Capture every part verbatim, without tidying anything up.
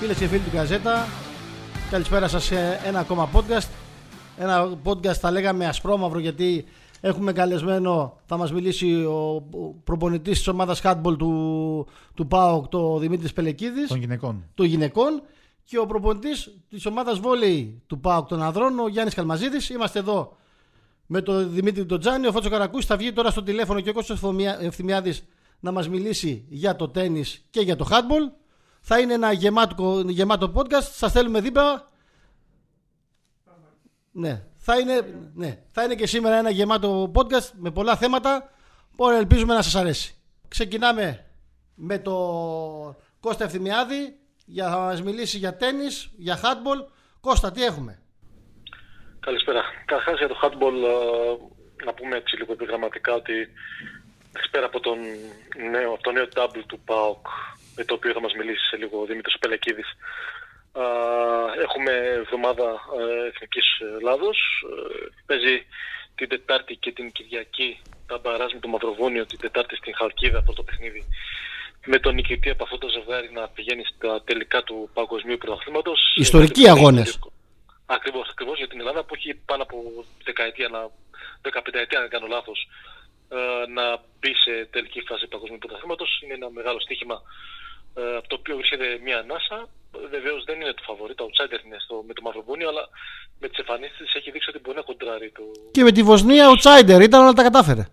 Φίλες και φίλοι του Γκαζέτα, καλησπέρα σας σε ένα ακόμα podcast. Ένα podcast θα λέγαμε ασπρόμαυρο, γιατί έχουμε καλεσμένο, θα μας μιλήσει ο προπονητής της ομάδας handball του, του ΠΑΟΚ, το Δημήτρης Πελεκίδης. Των γυναικών. Των γυναικών. Και ο προπονητής της ομάδας βόλεϊ του ΠΑΟΚ των ανδρών, ο Γιάννης Καλμαζίδης. Είμαστε εδώ με τον Δημήτρη τον Τζάνι, ο Φώτσο Καρακούς. Θα βγει τώρα στο τηλέφωνο και ο Κώστας Ευθυμιάδης να μας μιλήσει για το τένις και για το handball. Θα είναι ένα γεμάτο, γεμάτο podcast. Σας θέλουμε δίπλα. Ναι. Θα είναι, ναι, θα είναι και σήμερα ένα γεμάτο podcast με πολλά θέματα που ελπίζουμε να σας αρέσει. Ξεκινάμε με το Κώστα Ευθυμιάδη για να μας μιλήσει για τένις, για handball. Κώστα, τι έχουμε? Καλησπέρα. Καταρχάς για το handball να πούμε έτσι λίγο επιγραμματικά ότι πέρα από τον νέο, από το νέο τάμπλ του ΠΑΟΚ, με το οποίο θα μας μιλήσει σε λίγο ο Δημήτρης Πελεκίδης, έχουμε εβδομάδα Εθνικής Ελλάδος. Παίζει την Τετάρτη και την Κυριακή τα μπαράζ με το Μαυροβούνιο, την Τετάρτη στην Χαλκίδα πρώτο παιχνίδι, με τον νικητή από αυτό το ζευγάρι να πηγαίνει στα τελικά του Παγκοσμίου Πρωταθλήματος. Ιστορικοί αγώνες. Ακριβώς, ακριβώς για την Ελλάδα που έχει πάνω από δεκαετία, δεκαπενταετία αν δεν κάνω λάθος, να μπει σε τελική φάση Παγκοσμίου Πρωταθλήματος. Είναι ένα μεγάλο στοίχημα από το οποίο βρίσκεται μια ανάσα. Βεβαίως δεν είναι το φαβορί, το outsider είναι στο, με το Μαυροβούνιο, αλλά με τις εμφανίσεις της έχει δείξει ότι μπορεί να κοντράρει το... Και με τη Βοσνία outsider ήταν, αλλά τα κατάφερε.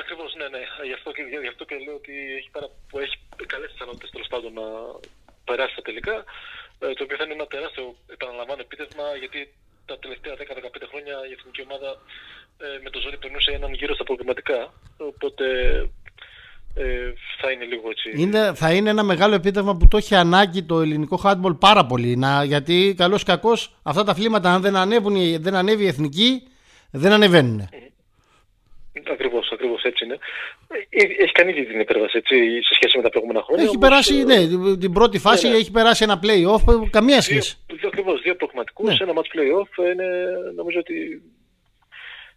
Ακριβώς, ναι, ναι. Γι' αυτό και, γι αυτό και λέω ότι έχει, παρα... έχει καλές πιθανότητες τέλος πάντων να περάσει τα τελικά, το οποίο θα είναι ένα τεράστιο, επαναλαμβάνω, επίτευγμα, γιατί τα τελευταία δέκα με δεκαπέντε χρόνια η εθνική ομάδα ε, με το ζόρι περνούσε έναν γύρο στα προβληματικά, οπότε... Ε, θα είναι λίγο έτσι. Είναι, θα είναι ένα μεγάλο επίτευγμα που το έχει ανάγκη το ελληνικό handball πάρα πολύ. Να, γιατί καλώς ή κακώς αυτά τα αθλήματα, αν δεν, ανέβουν, δεν ανέβει η εθνική, δεν ανεβαίνουν. Ε, ακριβώς, ακριβώς έτσι είναι. Έχει κάνει ήδη την υπέρβαση έτσι, σε σχέση με τα προηγούμενα χρόνια. Έχει όμως, περάσει, ε, ναι, την πρώτη φάση, ναι, έχει περάσει ένα play-off, καμία σχέση. Δύο, ακριβώς, δύο προγραμματικούς, ναι. Ένα match play-off είναι, νομίζω ότι.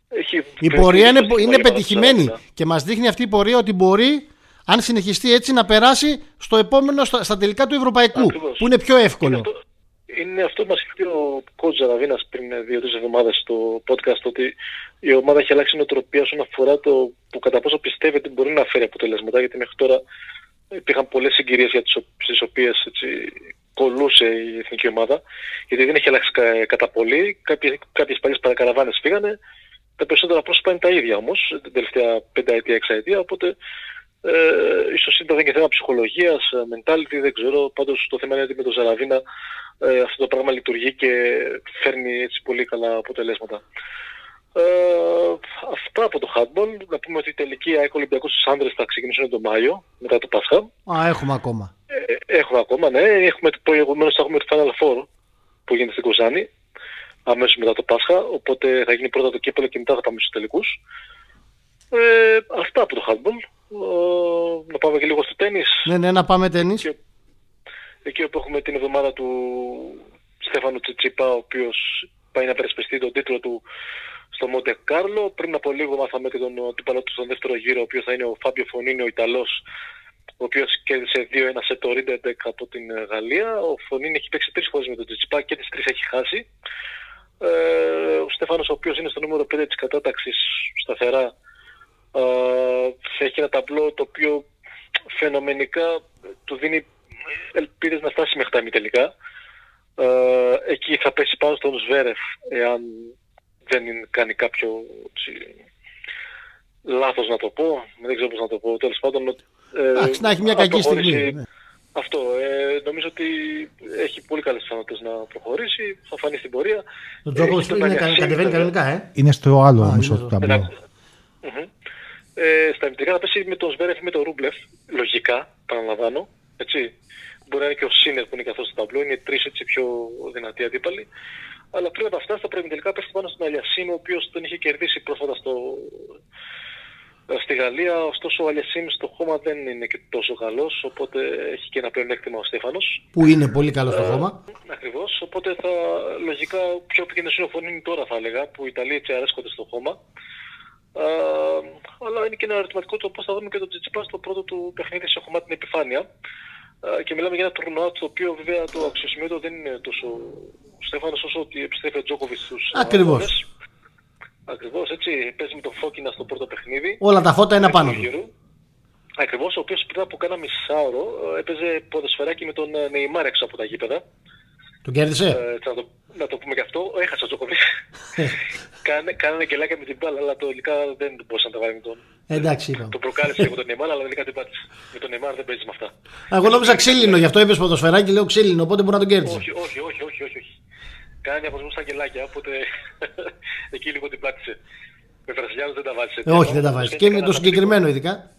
Έχει η πορεία είναι, είναι πετυχημένη σήμερα, και μας δείχνει αυτή η πορεία ότι μπορεί, αν συνεχιστεί έτσι, να περάσει στο επόμενο, στα, στα τελικά του Ευρωπαϊκού. Ακριβώς. Που είναι πιο εύκολο. Είναι αυτό, είναι αυτό που μας είπε ο Κοτζαραβίνας πριν δύο-τρεις εβδομάδες στο podcast, ότι η ομάδα έχει αλλάξει νοοτροπία όσον αφορά το που κατά πόσο πιστεύει ότι μπορεί να φέρει αποτελέσματα, γιατί μέχρι τώρα υπήρχαν πολλές συγκυρίες στις οποίες έτσι κολούσε η εθνική ομάδα, γιατί δεν έχει αλλάξει κα, κατά πολύ. Κάποιες παλιές παρακαραβάνες φύγανε. Τα περισσότερα πρόσωπα είναι τα ίδια όμως, την τελευταία πενταετία, εξαετία, οπότε ε, ίσως ήταν και θέμα ψυχολογίας, mentality, δεν ξέρω. Πάντως το θέμα είναι ότι με τον Ζαραβίνα ε, αυτό το πράγμα λειτουργεί και φέρνει έτσι πολύ καλά αποτελέσματα. Ε, αυτά από το handball. Να πούμε ότι η τελική ΑΕΚ Ολυμπιακός στους άνδρες θα ξεκινήσουν τον Μάιο, μετά το Πάσχα. Α, έχουμε ακόμα. Ε, έχουμε ακόμα, ναι. Έχουμε, προηγουμένως θα έχουμε το Final Four που γίνεται στην Κοζάνη. Αμέσως μετά το Πάσχα, οπότε θα γίνει πρώτα το κύπελλο και μετά θα πάμε στους τελικούς. Ε, αυτά από το handball. Ε, να πάμε και λίγο στο τένις. Ναι, ναι, να πάμε τένις. Και, εκεί όπου έχουμε την εβδομάδα του Στέφανου Τσιτσίπα, ο οποίος πάει να περισπιστεί τον τίτλο του στο Μοντε Κάρλο. Πριν από λίγο μάθαμε και τον αντίπαλό του στον δεύτερο γύρο, ο οποίος θα είναι ο Φάμπιο Φονίνι, ο Ιταλός, ο οποίος κέρδισε δύο ένα σε το Ρίντεντεκ από την Γαλλία. Ο Φονίνι έχει παίξει τρεις φορές με τον Τσιτσίπα και τις τρεις έχει χάσει. Ε, ο Στέφανος, ο οποίος είναι στο νούμερο πέντε της κατάταξης σταθερά, ε, έχει ένα ταμπλό το οποίο φαινομενικά του δίνει ελπίδες να φτάσει μέχρι τα μη τελικά. Ε, εκεί θα πέσει πάνω στον Σβέρεφ, εάν δεν κάνει κάποιο τσι, λάθος να το πω, δεν ξέρω πώς να το πω, τέλος πάντων ε, να έχει μια κακή στιγμή. Αυτό. Ε, νομίζω ότι έχει πολύ καλές πιθανότητες να προχωρήσει, θα φανεί στην πορεία. Το Τζόκοβιτς είναι κατεβαίνει κανονικά, ε. Είναι στο άλλο ah, μισό του ταμπλό. Mm-hmm. Ε, στα ημιτελικά θα πέσει με τον Σβέρεφ ή με τον Ρούμπλεφ, λογικά, παραλαμβάνω. Έτσι. Μπορεί να είναι και ο Σίνερ που είναι καθώς στο ταμπλό, είναι τρεις έτσι πιο δυνατοί αντίπαλοι. Αλλά πριν από αυτά, στα προημιτελικά πέσει πάνω στον Aliassime, ο οποίος τον είχε κερδίσει πρόσφατα στο... στη Γαλλία, ωστόσο ο Aliassime στο χώμα δεν είναι και τόσο καλός, οπότε έχει και ένα πλεονέκτημα ο Στέφανος. Που είναι πολύ καλός στο χώμα. Ε, ακριβώς, οπότε θα, λογικά πιο επικίνδυνο είναι ο Φωνίνι τώρα θα έλεγα, που οι Ιταλοί έτσι αρέσκονται στο χώμα. Ε, αλλά είναι και ένα ερωτηματικό το πώς θα δούμε και τον Τσιτσίπα στο πρώτο του παιχνίδι σε χωμά την επιφάνεια. Και μιλάμε για ένα τουρνουά το οποίο βέβαια το αξιοσημείωτο δεν είναι τόσο ο Στέφανος όσο ότι επιστρέφει ο Τζόκοβιτς στους αγώνες. Ακριβώς έτσι, παίζει με τον Φόκινα στο πρώτο παιχνίδι. Όλα τα φώτα είναι πάνω. Ακριβώς, ο οποίος πριν από κάνα μισάωρο έπαιζε ποδοσφαιράκι με τον Neymar έξω από τα γήπεδα. Τον κέρδισε. Ε, να, το, να το πούμε και αυτό, έχασε ο Τζόκοβιτς. Κάνανε κελάκια με την μπάλα, αλλά τελικά δεν μπορούσε να τα βάλει με τον. Εντάξει, είπα. Το προκάλεσε από τον Neymar, αλλά τελικά την πάτησε. Με τον Neymar δεν παίζει με αυτά. Εγώ νόμιζα ξύλινο, γι' αυτό είπες ποδοσφαιράκι, λέω ξύλινο, οπότε μπορεί να τον κέρδισε. Όχι, όχι, όχι, όχι. όχι, όχι. Κάνει αποσμού στα κελάκια, οπότε εκεί λίγο την πάτησε. Με Βραζιλιάνους δεν τα βάζει. Ε, όχι, δεν τα βάζει. Και με το συγκεκριμένο ειδικά.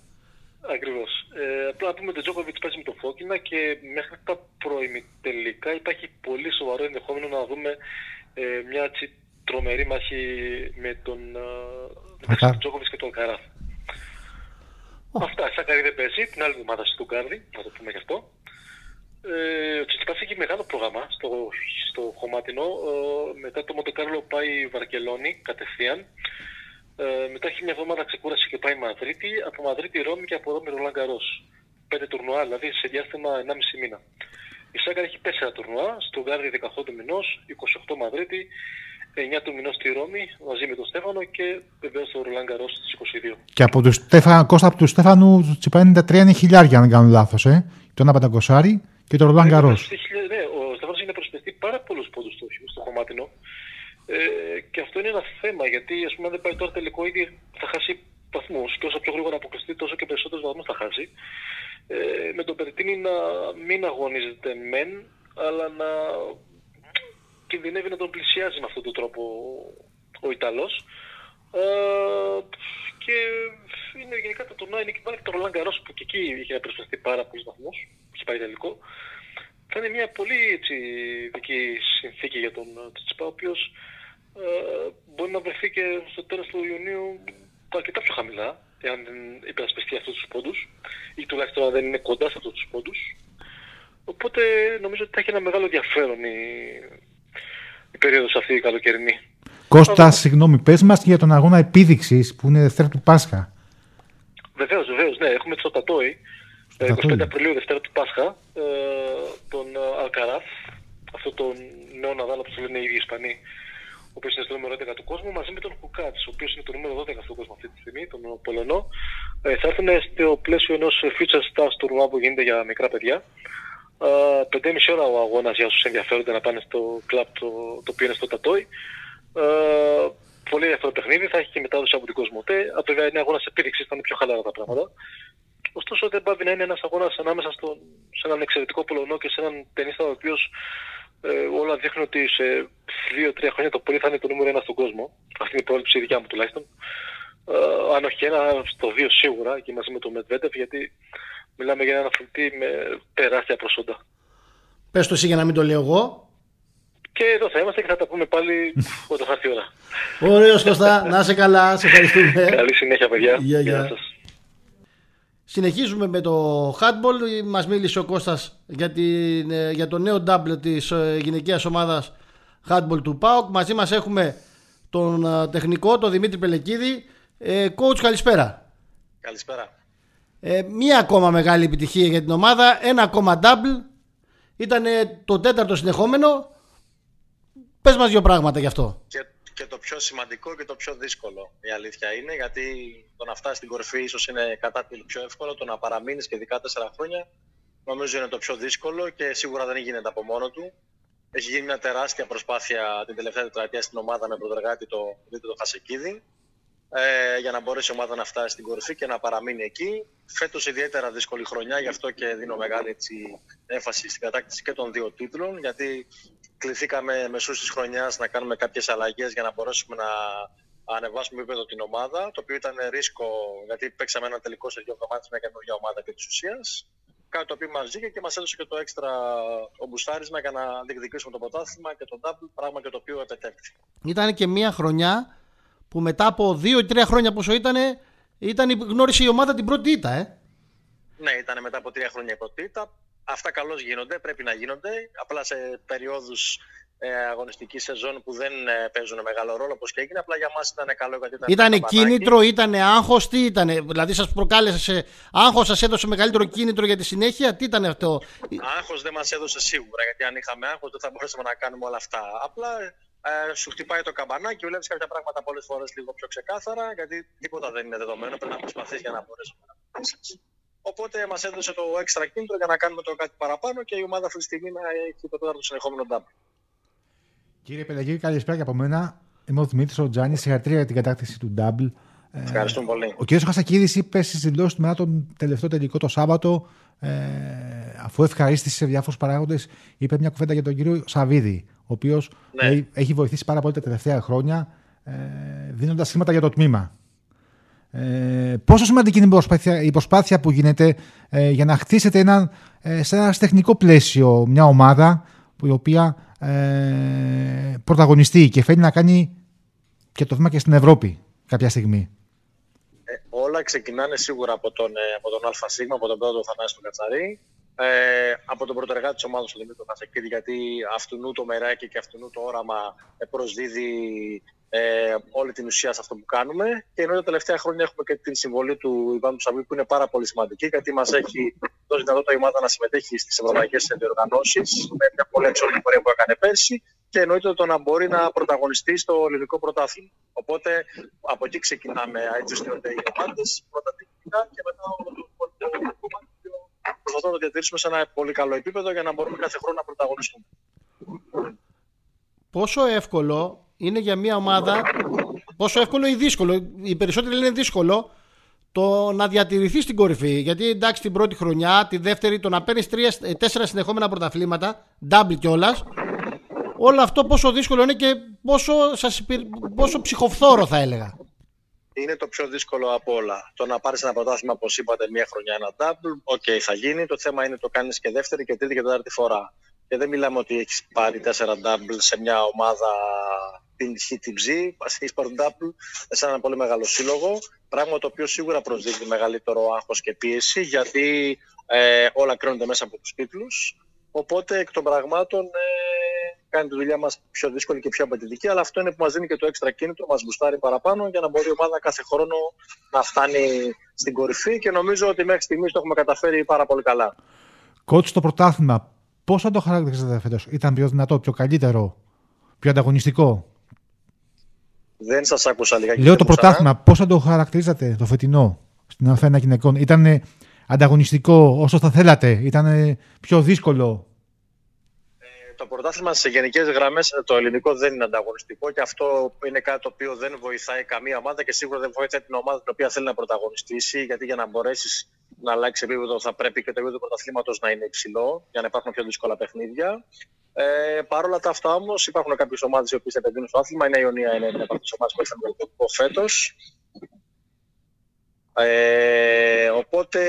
Ακριβώς. Ε, απλά να πούμε ότι ο Τζόκοβιτς παίζει με το Φόκινα και μέχρι τα προημιτελικά υπάρχει πολύ σοβαρό ενδεχόμενο να δούμε ε, μια τσι, τρομερή μάχη με τον ε, Τζόκοβιτς και τον Καράθ. Oh. Αυτά. Η Σάκαρη δεν παίζει, την άλλη εβδομάδα στο Τουγκάρδι, να το πούμε γι' αυτό. Ε, ο Τσιτσίπας έχει μεγάλο πρόγραμμα στο, στο Χωμάτινο. Ε, μετά το Μοντεκάρλο πάει η Βαρκελόνη κατευθείαν. Ε, μετά έχει μια εβδομάδα ξεκούραση και πάει Μαδρίτη, από Μαδρίτη Ρώμη και από Ρώμη Ρολάν Γκαρός. Πέντε τουρνουά, δηλαδή σε διάστημα ενάμιση μήνα. Η Σάκα έχει τέσσερα τουρνουά, στο Γκάρδι δεκαοκτώ του μηνός, είκοσι οκτώ Μαδρίτη, εννιά του μηνός στη Ρώμη, μαζί με τον Στέφανο και βεβαίως τον Ρολάν Γκαρός στις είκοσι δύο. Και από τον Στέφανο, Κώστα, από του Στέφανου τσιπάνεντα τρία είναι χιλιάρια, αν δεν κάνω λάθος. Ε. Το ένα πεντακοσάρι και το Ρολάν Γκαρός. Ναι, ο Στέφανος έχει προσπεθεί πάρα πολλούς πόντους στο, στο Χωμάτινο. Ε, και αυτό είναι ένα θέμα, γιατί ας πούμε, αν δεν πάει τώρα τελικό, ήδη θα χάσει βαθμούς. Και όσο πιο γρήγορα αποκλειστεί, τόσο και περισσότερους βαθμούς θα χάσει. Ε, με τον Περτίνη να μην αγωνίζεται μεν, αλλά να κινδυνεύει να τον πλησιάζει με αυτόν τον τρόπο ο Ιταλός. Ε, και είναι γενικά τα τουρνά, είναι και το Ρολάν Γκαρός που και εκεί είχε να περισπαστεί πάρα πολλούς βαθμούς, είχε πάει τελικό. Θα είναι μια πολύ έτσι, δική συνθήκη για τον Τσιτσίπα, ο οποίος Ε, μπορεί να βρεθεί και στο τέλος του Ιουνίου αρκετά πιο χαμηλά, εάν δεν υπερασπιστεί αυτούς τους πόντους, ή τουλάχιστον αν δεν είναι κοντά σε αυτούς τους πόντους. Οπότε νομίζω ότι θα έχει ένα μεγάλο ενδιαφέρον η, η περίοδος αυτή η καλοκαιρινή. Κώστα, Α, συγγνώμη, πες μας για τον αγώνα επίδειξης που είναι Δευτέρα του Πάσχα. Βεβαίως, βεβαίως, ναι, έχουμε στο Τατόι, είκοσι πέντε Απριλίου, Δευτέρα του Πάσχα, ε, τον Αλκαράθ, αυτόν τον νέο ναδάλα που λένε οι ίδιοι Ισπανοί, ο οποίος είναι στο νούμερο έντεκα του κόσμου, μαζί με τον Χουκάτς, ο οποίος είναι το νούμερο δώδεκα στον κόσμο αυτή τη στιγμή, τον Πολωνό. Ε, θα έρθουν στο πλαίσιο ενός Future Stars τουρνουά που γίνεται για μικρά παιδιά. Ε, πεντέμιση ώρα ο αγώνας για όσους ενδιαφέρονται να πάνε στο κλαμπ το, το οποίο είναι στο Τατόι. Ε, πολύ ενδιαφέρον παιχνίδι, θα έχει και μετάδοση από την Κοσμοτέ. Βέβαια είναι αγώνας επίδειξης, θα είναι πιο χαλαρά τα πράγματα. Ωστόσο δεν πάβει να είναι ένας αγώνας ανάμεσα στο, σε έναν εξαιρετικό Πολωνό και σε έναν ταινίστα ο οποίος Ε, όλα δείχνουν ότι σε δύο με τρία χρόνια το πολύ θα είναι το νούμερο ένα στον κόσμο. Αυτή είναι η πρόληψη δικιά μου τουλάχιστον. Ε, αν όχι ένα, στο δύο σίγουρα, και μαζί με τον Μετβέντεφ, γιατί μιλάμε για έναν αθλητή με τεράστια προσόντα. Πες το εσύ για να μην το λέω εγώ. Και εδώ θα είμαστε και θα τα πούμε πάλι όταν θα έρθει η ώρα. Ωραίος Κωστά, να είσαι καλά, σε ευχαριστούμε. Καλή συνέχεια παιδιά. Γεια, γεια. Γεια σας. Συνεχίζουμε με το handball. Μας μίλησε ο Κώστας για, την, για το νέο double της γυναικείας ομάδας handball του ΠΑΟΚ. Μαζί μας έχουμε τον τεχνικό, τον Δημήτρη Πελεκίδη. Ε, coach, καλησπέρα. Καλησπέρα. Ε, μία ακόμα μεγάλη επιτυχία για την ομάδα. Ένα ακόμα double. Ήταν το τέταρτο συνεχόμενο. Πες μας δύο πράγματα γι' αυτό. Και, και το πιο σημαντικό και το πιο δύσκολο, η αλήθεια είναι, γιατί το να φτάσεις στην κορυφή ίσως είναι κατά τη πιο εύκολο, το να παραμείνεις και ειδικά τέσσερα χρόνια νομίζω είναι το πιο δύσκολο και σίγουρα δεν γίνεται από μόνο του. Έχει γίνει μια τεράστια προσπάθεια την τελευταία τετραετία στην ομάδα με πρωτεργάτη το Δίτο Χασακίδη ε, για να μπορέσει η ομάδα να φτάσει στην κορυφή και να παραμείνει εκεί. Φέτος ιδιαίτερα δύσκολη χρονιά, γι' αυτό και δίνω μεγάλη έτσι, έμφαση στην κατάκτηση και των δύο τίτλων, γιατί κληθήκαμε μεσούς της χρονιάς να κάνουμε κάποιες αλλαγές για να μπορέσουμε να ανεβάσουμε επίπεδο την ομάδα, το οποίο ήταν ρίσκο, γιατί παίξαμε ένα τελικό σε δύο εβδομάδες με μια καινούργια ομάδα επί της ουσίας. Κάτι το οποίο μας βγήκε και μας έδωσε και το έξτρα ομπουστάρισμα για να διεκδικήσουμε το πρωτάθλημα και το double, πράγμα και το οποίο επετέχθη. Ήταν και μια χρονιά που μετά από δύο ή τρία χρόνια πόσο ήτανε, ήταν, γνώρισε η ομάδα την πρώτη ήττα, ε. Ναι, ήταν μετά από τρία χρόνια η πρώτη ήττα. Αυτά καλώς γίνονται, πρέπει να γίνονται. Απλά σε περιόδους αγωνιστική σεζόν που δεν παίζουν μεγάλο ρόλο, όπως και έγινε. Απλά για μας ήταν καλό, γιατί ήταν. Ήτανε κίνητρο, ήτανε άγχος, τι ήτανε? Δηλαδή σας προκάλεσε άγχος, σας έδωσε μεγαλύτερο κίνητρο για τη συνέχεια, τι ήταν αυτό? Άγχος δεν μας έδωσε σίγουρα, γιατί αν είχαμε άγχος δεν θα μπορούσαμε να κάνουμε όλα αυτά. Απλά ε, σου χτυπάει το καμπανάκι, βλέπεις κάποια πράγματα πολλές φορές λίγο πιο ξεκάθαρα, γιατί τίποτα δεν είναι δεδομένο, πρέπει να προσπαθείς για να μπορέσουμε να προσπαθήσεις. Οπότε μας έδωσε το έξτρα κίνητρο για να κάνουμε το κάτι παραπάνω και η ομάδα αυτή τη στιγμή να έχει το τέταρτο συνεχόμενο ντάμπλ. Κύριε Πελεκίδη, καλησπέρα και από μένα. Είμαι ο Δημήτρης ο Τζάνης. Συγχαρητήρια για την κατάκτηση του ντάμπλ. Ευχαριστούμε ε, πολύ. Ο κ. Χασακίδης είπε στις δηλώσεις του μετά τον τελευταίο τελικό το Σάββατο, ε, αφού ευχαρίστησε σε διάφορους παράγοντες, είπε μια κουβέντα για τον κ. Σαββίδη, ο οποίος ναι. έχει βοηθήσει πάρα πολύ τα τελευταία χρόνια, ε, δίνοντας χρήματα για το τμήμα. Ε, πόσο σημαντική είναι η προσπάθεια, η προσπάθεια που γίνεται ε, για να χτίσετε ένα, ε, σε ένα τεχνικό πλαίσιο μια ομάδα που η οποία ε, πρωταγωνιστεί και φέρνει να κάνει και το βήμα και στην Ευρώπη κάποια στιγμή? Ε, όλα ξεκινάνε σίγουρα από τον, ε, από τον ΑΣ, από τον πρώτο Θανάση του Κατσαρή, ε, από τον πρωτοεργάτη της ομάδας του Δημήτρου Χασακίδη, γιατί αυτού το μεράκι και αυτού το όραμα προσδίδει Ε, όλη την ουσία σε αυτό που κάνουμε. Και ενώ τα τελευταία χρόνια έχουμε και την συμβολή του Ιβάνου Σαββίου, που είναι πάρα πολύ σημαντική, γιατί μας έχει δώσει δυνατότητα η ομάδα να συμμετέχει στις ευρωπαϊκές διοργανώσεις με μια πολύ αξιόλογη πορεία που έκανε πέρσι, και εννοείται το να μπορεί να πρωταγωνιστεί στο ελληνικό πρωτάθλημα. Οπότε από εκεί ξεκινάμε, έτσι ώστε οι ομάδες πρώτα τεχνικά και μετά όλο το πολιτικό κομμάτι, προσπαθούμε να το διατηρήσουμε σε ένα πολύ καλό επίπεδο για να μπορούμε κάθε χρόνο να πρωταγωνιστούμε. Πόσο εύκολο είναι για μια ομάδα, πόσο εύκολο ή δύσκολο, οι περισσότεροι λένε δύσκολο, το να διατηρηθεί στην κορυφή? Γιατί εντάξει, την πρώτη χρονιά, τη δεύτερη, το να παίρνει τέσσερα συνεχόμενα πρωταθλήματα, double κιόλας, όλο αυτό πόσο δύσκολο είναι και πόσο, σας, πόσο ψυχοφθόρο θα έλεγα? Είναι το πιο δύσκολο από όλα. Το να πάρεις ένα πρωτάθλημα, όπως είπατε, μια χρονιά ένα double, οκ, okay, θα γίνει. Το θέμα είναι το κάνεις και δεύτερη και τρίτη και τέταρτη φορά. Και δεν μιλάμε ότι έχεις πάρει τέσσερα double σε μια ομάδα την Χ, την Ψ, έχεις πάρει double σε ένα πολύ μεγάλο σύλλογο, πράγμα το οποίο σίγουρα προσδίδει μεγαλύτερο άγχος και πίεση, γιατί ε, όλα κρίνονται μέσα από τους τίτλους. Οπότε εκ των πραγμάτων ε, κάνει τη δουλειά μας πιο δύσκολη και πιο απαιτητική, αλλά αυτό είναι που μας δίνει και το έξτρα κίνητρο, μας μπουστάρει παραπάνω για να μπορεί η ομάδα κάθε χρόνο να φτάνει στην κορυφή, και νομίζω ότι μέχρι στιγμής το έχουμε καταφέρει πάρα πολύ καλά. Κότσου, το πρωτάθλημα πώς θα το χαρακτηρίζετε φέτος? Ήταν πιο δυνατό, πιο καλύτερο, πιο ανταγωνιστικό? Δεν σας άκουσα λίγα. Λέω το πρωτάθλημα, πώς θα το χαρακτηρίζατε το φετινό στην Αθήνα γυναικών? Ήταν ανταγωνιστικό όσο θα θέλατε? Ήταν πιο δύσκολο? Ε, το πρωτάθλημα σε γενικές γραμμές, το ελληνικό, δεν είναι ανταγωνιστικό, και αυτό είναι κάτι το οποίο δεν βοηθάει καμία ομάδα και σίγουρα δεν βοηθάει την ομάδα την οποία θέλει να πρωταγωνιστήσει, γιατί για να μπορέσεις να αλλάξει επίπεδο θα πρέπει και το επίπεδο του πρωταθλήματος να είναι υψηλό, για να υπάρχουν πιο δύσκολα παιχνίδια. Ε, Παρ' όλα τα αυτά όμως υπάρχουν κάποιες ομάδες οι οποίες επενδύουν στο άθλημα. Είναι η Ιωνία, είναι μια από τις ομάδες που έφερε το φέτος. Ε, οπότε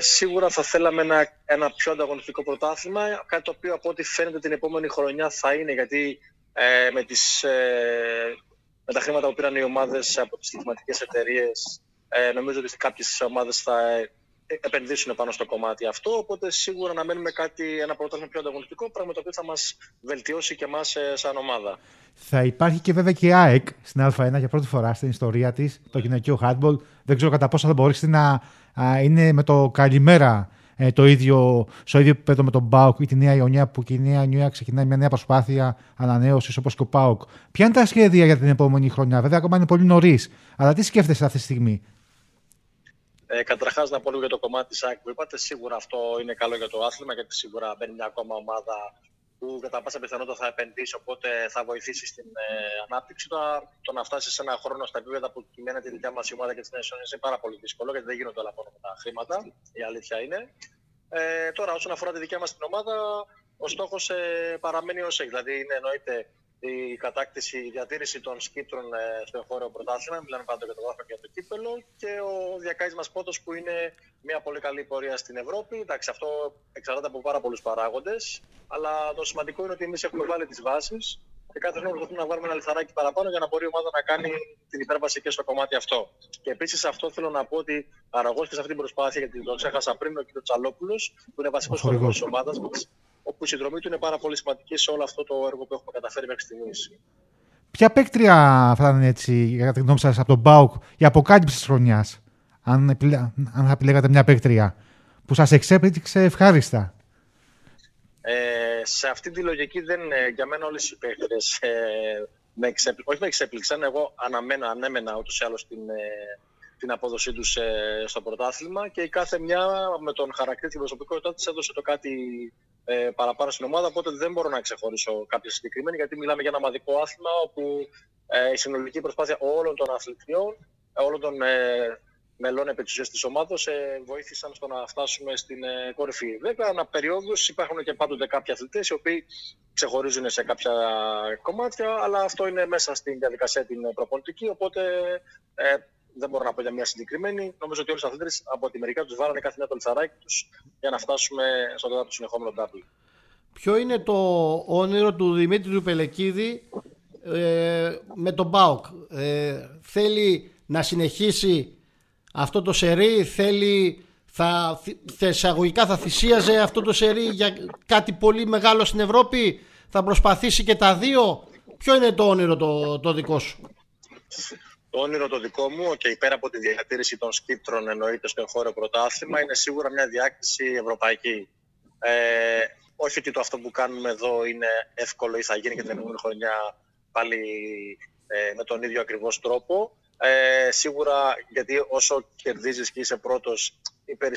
σίγουρα θα θέλαμε ένα, ένα πιο ανταγωνιστικό πρωτάθλημα, κάτι το οποίο από ό,τι φαίνεται την επόμενη χρονιά θα είναι, γιατί ε, με, τις, ε, με τα χρήματα που πήραν οι ομάδες από τις στοιχηματικές εταιρείες, ε, νομίζω ότι κάποιες ομάδες θα επενδύσουν πάνω στο κομμάτι αυτό. Οπότε σίγουρα να μένουμε κάτι, ένα πρωτάθλημα πιο ανταγωνιστικό, πράγμα το οποίο θα μας βελτιώσει και εμάς ε, σαν ομάδα. Θα υπάρχει και βέβαια και ΑΕΚ στην Α1 για πρώτη φορά στην ιστορία της, το γυναικείο handball. Δεν ξέρω κατά πόσο θα μπορέσει να α, είναι με το καλημέρα ε, το ίδιο, στο ίδιο επίπεδο με τον ΠΑΟΚ ή τη Νέα Ιωνία, που και η Νέα Ιωνία ξεκινάει μια νέα προσπάθεια ανανέωσης, όπως και ο ΠΑΟΚ. Ποια είναι τα σχέδια για την επόμενη χρονιά? Βέβαια, ακόμα είναι πολύ νωρίς, αλλά τι σκέφτεσαι αυτή τη στιγμή? Ε, Καταρχάς, να πω λίγο για το κομμάτι της ΑΕΚ που είπατε. Σίγουρα αυτό είναι καλό για το άθλημα, γιατί σίγουρα μπαίνει μια ακόμα ομάδα που κατά πάσα πιθανότητα θα επενδύσει, οπότε θα βοηθήσει στην ε, ανάπτυξη. Τώρα, το να φτάσει σε ένα χρόνο στα επίπεδα που κυμαίνεται τη δικιά μας η ομάδα και τις νέες αιώνες είναι πάρα πολύ δύσκολο, γιατί δεν γίνονται όλα μόνο με τα χρήματα. Η αλήθεια είναι. Ε, τώρα, όσον αφορά τη δικιά μας την ομάδα, ο στόχος ε, παραμένει ως έχει. Δηλαδή, είναι εννοείται η κατάκτηση, η διατήρηση των σκήτρων στο εγχώριο πρωτάθλημα, μιλάμε πάντα για το βάθρο και για το κύπελο, και ο διακάης μας πόντος που είναι μια πολύ καλή πορεία στην Ευρώπη. Εντάξει, αυτό εξαρτάται από πάρα πολλούς παράγοντες, αλλά το σημαντικό είναι ότι εμείς έχουμε βάλει τις βάσεις και κάθε χρόνο προσπαθούμε να βάλουμε ένα λιθαράκι παραπάνω για να μπορεί η ομάδα να κάνει την υπέρβαση και στο κομμάτι αυτό. Και επίσης αυτό θέλω να πω ότι αραγώσκει σε αυτή την προσπάθεια, γιατί το ξέχασα πριν, ο κ. Τσαλόπουλος, που είναι βασικός χορηγός της ομάδας μας, ο όπου η συνδρομή του είναι πάρα πολύ σημαντική σε όλο αυτό το έργο που έχουμε καταφέρει μέχρι στιγμής. Ποια παίκτρια θα ήταν έτσι, κατά τη γνώμη σας, από τον ΠΑΟΚ η αποκάλυψη της χρονιάς, αν, αν θα επιλέγατε μια παίκτρια που σας εξέπληξε ευχάριστα? Ε, σε αυτή τη λογική, δεν, για μένα όλες οι παίκτριες ε, με εξέπληξαν. Όχι με εξέπληξαν, εγώ αναμένα, ανέμενα ούτως ή άλλως την, ε, την απόδοσή τους ε, στο πρωτάθλημα και η κάθε μια με τον χαρακτήρα την προσωπικότητά της έδωσε το κάτι ε, παραπάνω στην ομάδα, οπότε δεν μπορώ να ξεχωρίσω κάποια συγκεκριμένη, γιατί μιλάμε για ένα ομαδικό άθλημα όπου ε, η συνολική προσπάθεια όλων των αθλητριών, όλων των ε, μελών επί της ουσίας της ομάδας ε, βοήθησαν στο να φτάσουμε στην ε, κορυφή. Βέβαια, ανά περιόδους υπάρχουν και πάντοτε κάποιοι αθλητές οι οποίοι ξεχωρίζουν σε κάποια κομμάτια, αλλά αυτό είναι μέσα στην διαδικασία την προπονητική, οπότε ε, δεν μπορώ να πω για μια συγκεκριμένη. Νομίζω ότι όλες οι αθλητές από τη μερικά τους βάλανε κάθε μια το λιθαράκι τους για να φτάσουμε στο τέταρτο συνεχόμενο ντάμπλ. Ποιο είναι το όνειρο του Δημήτρη του Πελεκίδη ε, με τον ΠΑΟΚ? Ε, θέλει να συνεχίσει αυτό το σερί, θέλει, θα, θεσσαγωγικά θα θυσίαζε αυτό το σερί για κάτι πολύ μεγάλο στην Ευρώπη, θα προσπαθήσει και τα δύο? Ποιο είναι το όνειρο το, το δικό σου? Το όνειρο το δικό μου, και okay, πέρα από τη διατήρηση των σκύπτρων εννοείται στο εγχώριο πρωτάθλημα, είναι σίγουρα μια διάκριση ευρωπαϊκή. Ε, όχι ότι το αυτό που κάνουμε εδώ είναι εύκολο ή θα γίνει και την επόμενη χρονιά πάλι ε, με τον ίδιο ακριβώς τρόπο. Ε, σίγουρα, γιατί όσο κερδίζεις και είσαι πρώτος,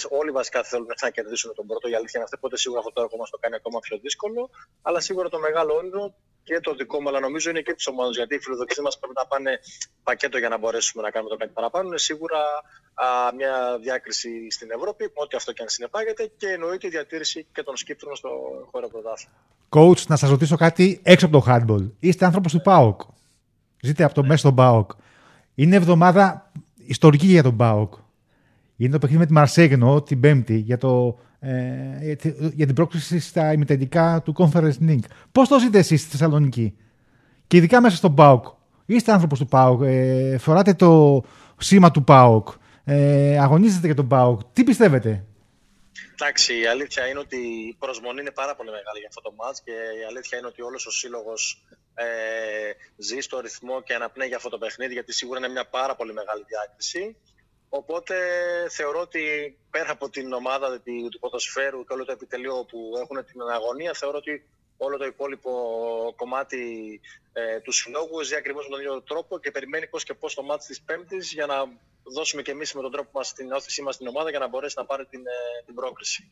όλοι βασικά θέλουν να κερδίσουν τον πρώτο, η αλήθεια είναι αυτή, οπότε σίγουρα αυτό το έργο μας το κάνει ακόμα πιο δύσκολο. Αλλά σίγουρα το μεγάλο όνειρο και το δικό μου, αλλά νομίζω είναι και της ομάδας, γιατί οι φιλοδοξίες μας πρέπει να πάνε πακέτο για να μπορέσουμε να κάνουμε το κάτι παραπάνω. Είναι σίγουρα α, μια διάκριση στην Ευρώπη, ό,τι αυτό και αν συνεπάγεται, και εννοείται η διατήρηση και των σκύπτρων στο χώρο πρωτάθλημα. Coach, να σας ρωτήσω κάτι έξω από το handball. Είστε άνθρωπος του ΠΑΟΚ. Ζείτε από το μέσα στον ΠΑΟΚ. Είναι εβδομάδα ιστορική για τον ΠΑΟΚ. Είναι το παιχνίδι με τη Μαρσέγνο την Πέμπτη για, το, ε, για την πρόκληση στα ημιτελικά του Conference League. Πώς το ζείτε εσείς στη Θεσσαλονίκη, και ειδικά μέσα στον ΠΑΟΚ? Είστε άνθρωπος του ΠΑΟΚ, ε, φοράτε το σήμα του ΠΑΟΚ, ε, αγωνίζετε για τον ΠΑΟΚ. Τι πιστεύετε? Εντάξει, η αλήθεια είναι ότι η προσμονή είναι πάρα πολύ μεγάλη για αυτό το μάτς, και η αλήθεια είναι ότι όλος ο σύλλογος ε, ζει στο ρυθμό και αναπνέει για αυτό το παιχνίδι, γιατί σίγουρα είναι μια πάρα πολύ μεγάλη διάκριση. Οπότε θεωρώ ότι πέρα από την ομάδα του ποδοσφαίρου και όλο το επιτελείο που έχουν την αγωνία, θεωρώ ότι όλο το υπόλοιπο κομμάτι ε, του συλλόγου ζει ακριβώς με τον ίδιο τρόπο και περιμένει πώς και πώς το μάτς της Πέμπτης, για να δώσουμε και εμείς με τον τρόπο μας την όθησή μας στην ομάδα για να μπορέσει να πάρει την, ε, την πρόκριση.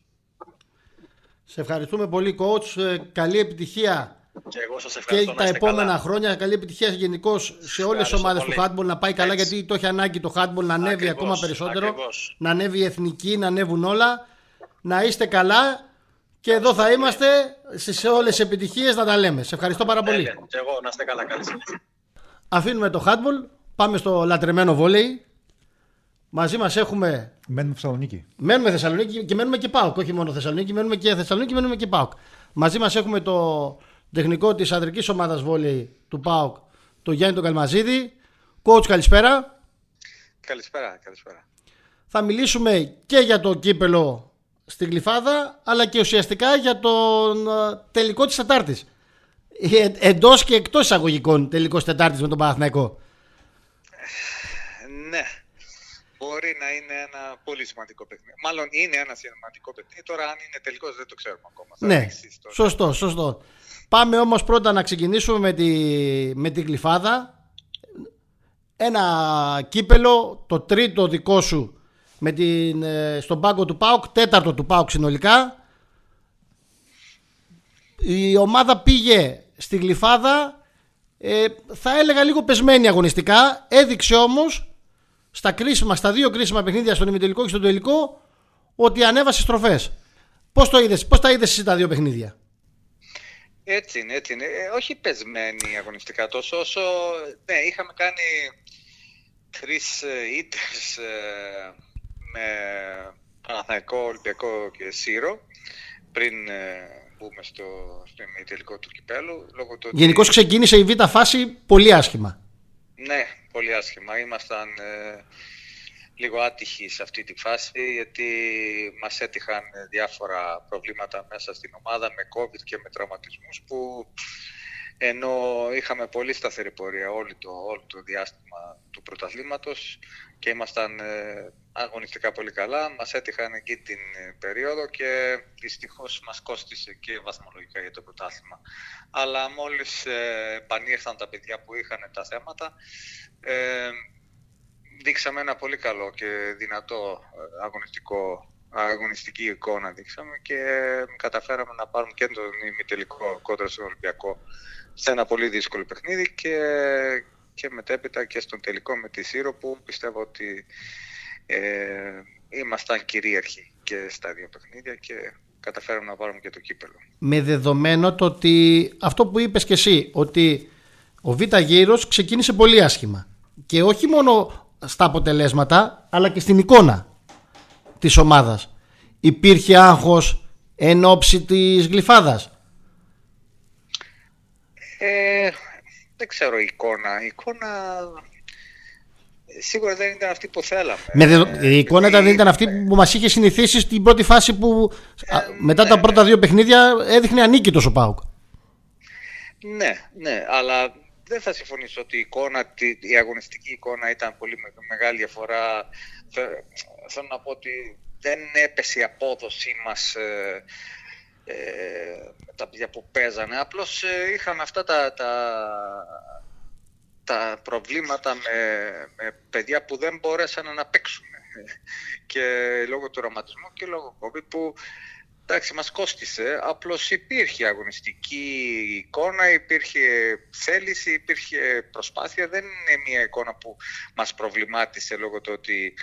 Σε ευχαριστούμε πολύ, coach. Ε, καλή επιτυχία. Και εγώ σας ευχαριστώ. Και τα επόμενα καλά. χρόνια. Καλή επιτυχία γενικώς σε όλες τις ομάδες του χάντμπολ, να πάει καλά, έτσι, γιατί το έχει ανάγκη το χάντμπολ να ανέβει ακριβώς, ακόμα περισσότερο. Ακριβώς. Να ανέβει η εθνική, να ανέβουν όλα. Να είστε καλά. Και εδώ θα είμαστε σε όλες τις επιτυχίες να τα λέμε. Σε ευχαριστώ πάρα πολύ. Έλε, και εγώ, να είστε καλά, καλή συνέχεια. Αφήνουμε το handball, πάμε στο λατρεμένο βόλεϊ. Μαζί μας έχουμε. Μένουμε Θεσσαλονίκη. Μένουμε Θεσσαλονίκη και μένουμε και ΠΑΟΚ. Όχι μόνο Θεσσαλονίκη, μένουμε και Θεσσαλονίκη, μένουμε και ΠΑΟΚ. Μαζί μας έχουμε το τεχνικό της ανδρικής ομάδας βόλεϊ του ΠΑΟΚ, τον Γιάννη τον Καλμαζίδη. Coach, καλησπέρα. Καλησπέρα, καλησπέρα. Θα μιλήσουμε και για το κύπελο στην Γλυφάδα, αλλά και ουσιαστικά για τον τελικό της Τετάρτης. Ε, εντός και εκτός εισαγωγικών, τελικός Τετάρτης με τον Παναθηναϊκό. Ναι. Μπορεί να είναι ένα πολύ σημαντικό παιχνίδι. Μάλλον είναι ένα σημαντικό παιχνίδι. Τώρα, αν είναι τελικός, δεν το ξέρουμε ακόμα. Θα ναι. Σωστό, σωστό. Πάμε όμως πρώτα να ξεκινήσουμε με τη, με τη Γλυφάδα. Ένα κύπελο, το τρίτο δικό σου, με την, στον πάγκο του ΠΑΟΚ, τέταρτο του ΠΑΟΚ συνολικά. Η ομάδα πήγε στη Γλυφάδα, ε, θα έλεγα λίγο πεσμένη αγωνιστικά, έδειξε όμως στα, κρίσιμα, στα δύο κρίσιμα παιχνίδια, στον ημιτελικό και στον τελικό, ότι ανέβασε στροφές. Πώς το είδες, πώς τα είδες εσύ τα δύο παιχνίδια? Έτσι είναι, έτσι είναι. Ε, όχι πεσμένη αγωνιστικά τόσο όσο, ναι, είχαμε κάνει τρεις ήττες ε, με Παναθηναϊκό, Ολυμπιακό και Σύρο πριν ε, μπούμε στο, στο τελικό του κυπέλου. Γενικώς ότι ξεκίνησε η β' φάση πολύ άσχημα. Ναι, πολύ άσχημα. Ήμασταν ε, λίγο άτυχοι σε αυτή τη φάση, γιατί μας έτυχαν διάφορα προβλήματα μέσα στην ομάδα με COVID και με τραυματισμούς, που ενώ είχαμε πολύ σταθερή πορεία όλο το, όλο το διάστημα του πρωταθλήματος και ήμασταν αγωνιστικά πολύ καλά, μας έτυχαν εκεί την περίοδο και δυστυχώς μας κόστισε και βαθμολογικά για το πρωτάθλημα. Αλλά μόλις επανήλθαν τα παιδιά που είχαν τα θέματα, ε, δείξαμε ένα πολύ καλό και δυνατό αγωνιστικό, αγωνιστική εικόνα δείξαμε και καταφέραμε να πάρουμε και τον ημιτελικό κόντρα στον Ολυμπιακό σε ένα πολύ δύσκολο παιχνίδι και, και μετέπειτα και στον τελικό με τη Σύρο, που πιστεύω ότι ε, ήμασταν κυρίαρχοι και στα δύο παιχνίδια και καταφέραμε να πάρουμε και το κύπελλο. Με δεδομένο το ότι αυτό που είπες και εσύ, ότι ο Β' γύρος ξεκίνησε πολύ άσχημα. Και όχι μόνο στα αποτελέσματα, αλλά και στην εικόνα της ομάδας. Υπήρχε άγχος εν όψει της Γλυφάδας? Ε, δεν ξέρω, η εικόνα. Η εικόνα σίγουρα δεν ήταν αυτή που θέλαμε. Με δε, η εικόνα ε, ήταν, δεν ήταν αυτή που μας είχε συνηθίσει στην πρώτη φάση που ε, μετά ναι, τα πρώτα δύο παιχνίδια έδειχνε ανίκητος ο ΠΑΟΚ. Ναι, ναι, αλλά... δεν θα συμφωνήσω ότι η, εικόνα, η αγωνιστική εικόνα ήταν πολύ μεγάλη διαφορά. Θέλω να πω ότι δεν έπεσε η απόδοσή μας ε, ε, με τα παιδιά που παίζανε. Απλώς ε, είχαν αυτά τα, τα, τα προβλήματα με, με παιδιά που δεν μπορέσαν να παίξουν. Και λόγω του ραματισμού και λόγω COVID που... εντάξει, μας κόστισε, απλώς υπήρχε αγωνιστική εικόνα, υπήρχε θέληση, υπήρχε προσπάθεια. Δεν είναι μια εικόνα που μας προβλημάτισε λόγω του ότι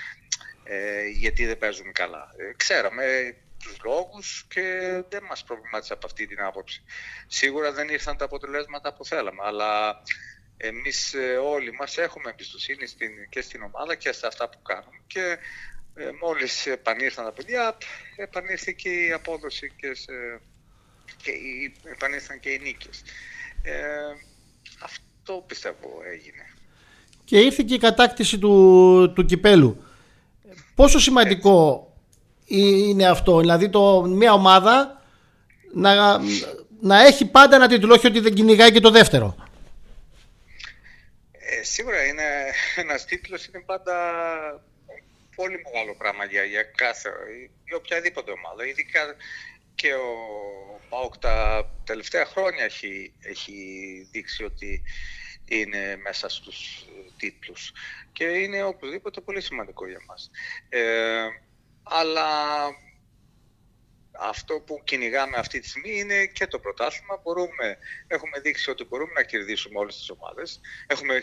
ε, γιατί δεν παίζουμε καλά. Ξέραμε τους λόγους και δεν μας προβλημάτισε από αυτή την άποψη. Σίγουρα δεν ήρθαν τα αποτελέσματα που θέλαμε, αλλά εμείς όλοι μας έχουμε εμπιστοσύνη στην, και στην ομάδα και σε αυτά που κάνουμε. Και Ε, μόλις επανήρθαν τα παιδιά, επανήρθε και η απόδοση και, σε, και οι, επανήρθαν και οι νίκες. Ε, αυτό πιστεύω έγινε. Και ήρθε και η κατάκτηση του, του κυπέλου. Πόσο σημαντικό Έτσι. είναι αυτό, δηλαδή το, μια ομάδα να, να έχει πάντα ένα τίτλο, όχι ότι δεν κυνηγάει και το δεύτερο? Ε, σίγουρα είναι, ένας τίτλος είναι πάντα... πολύ μεγάλο πράγμα για, για κάθε, για οποιαδήποτε ομάδα. Ειδικά και ο ΠΑΟΚ τα τελευταία χρόνια έχει, έχει δείξει ότι είναι μέσα στους τίτλους. Και είναι οπωσδήποτε πολύ σημαντικό για μας. Ε, αλλά αυτό που κυνηγάμε αυτή τη στιγμή είναι και το πρωτάθλημα. Μπορούμε, έχουμε δείξει ότι μπορούμε να κερδίσουμε όλες τις ομάδες. Έχουμε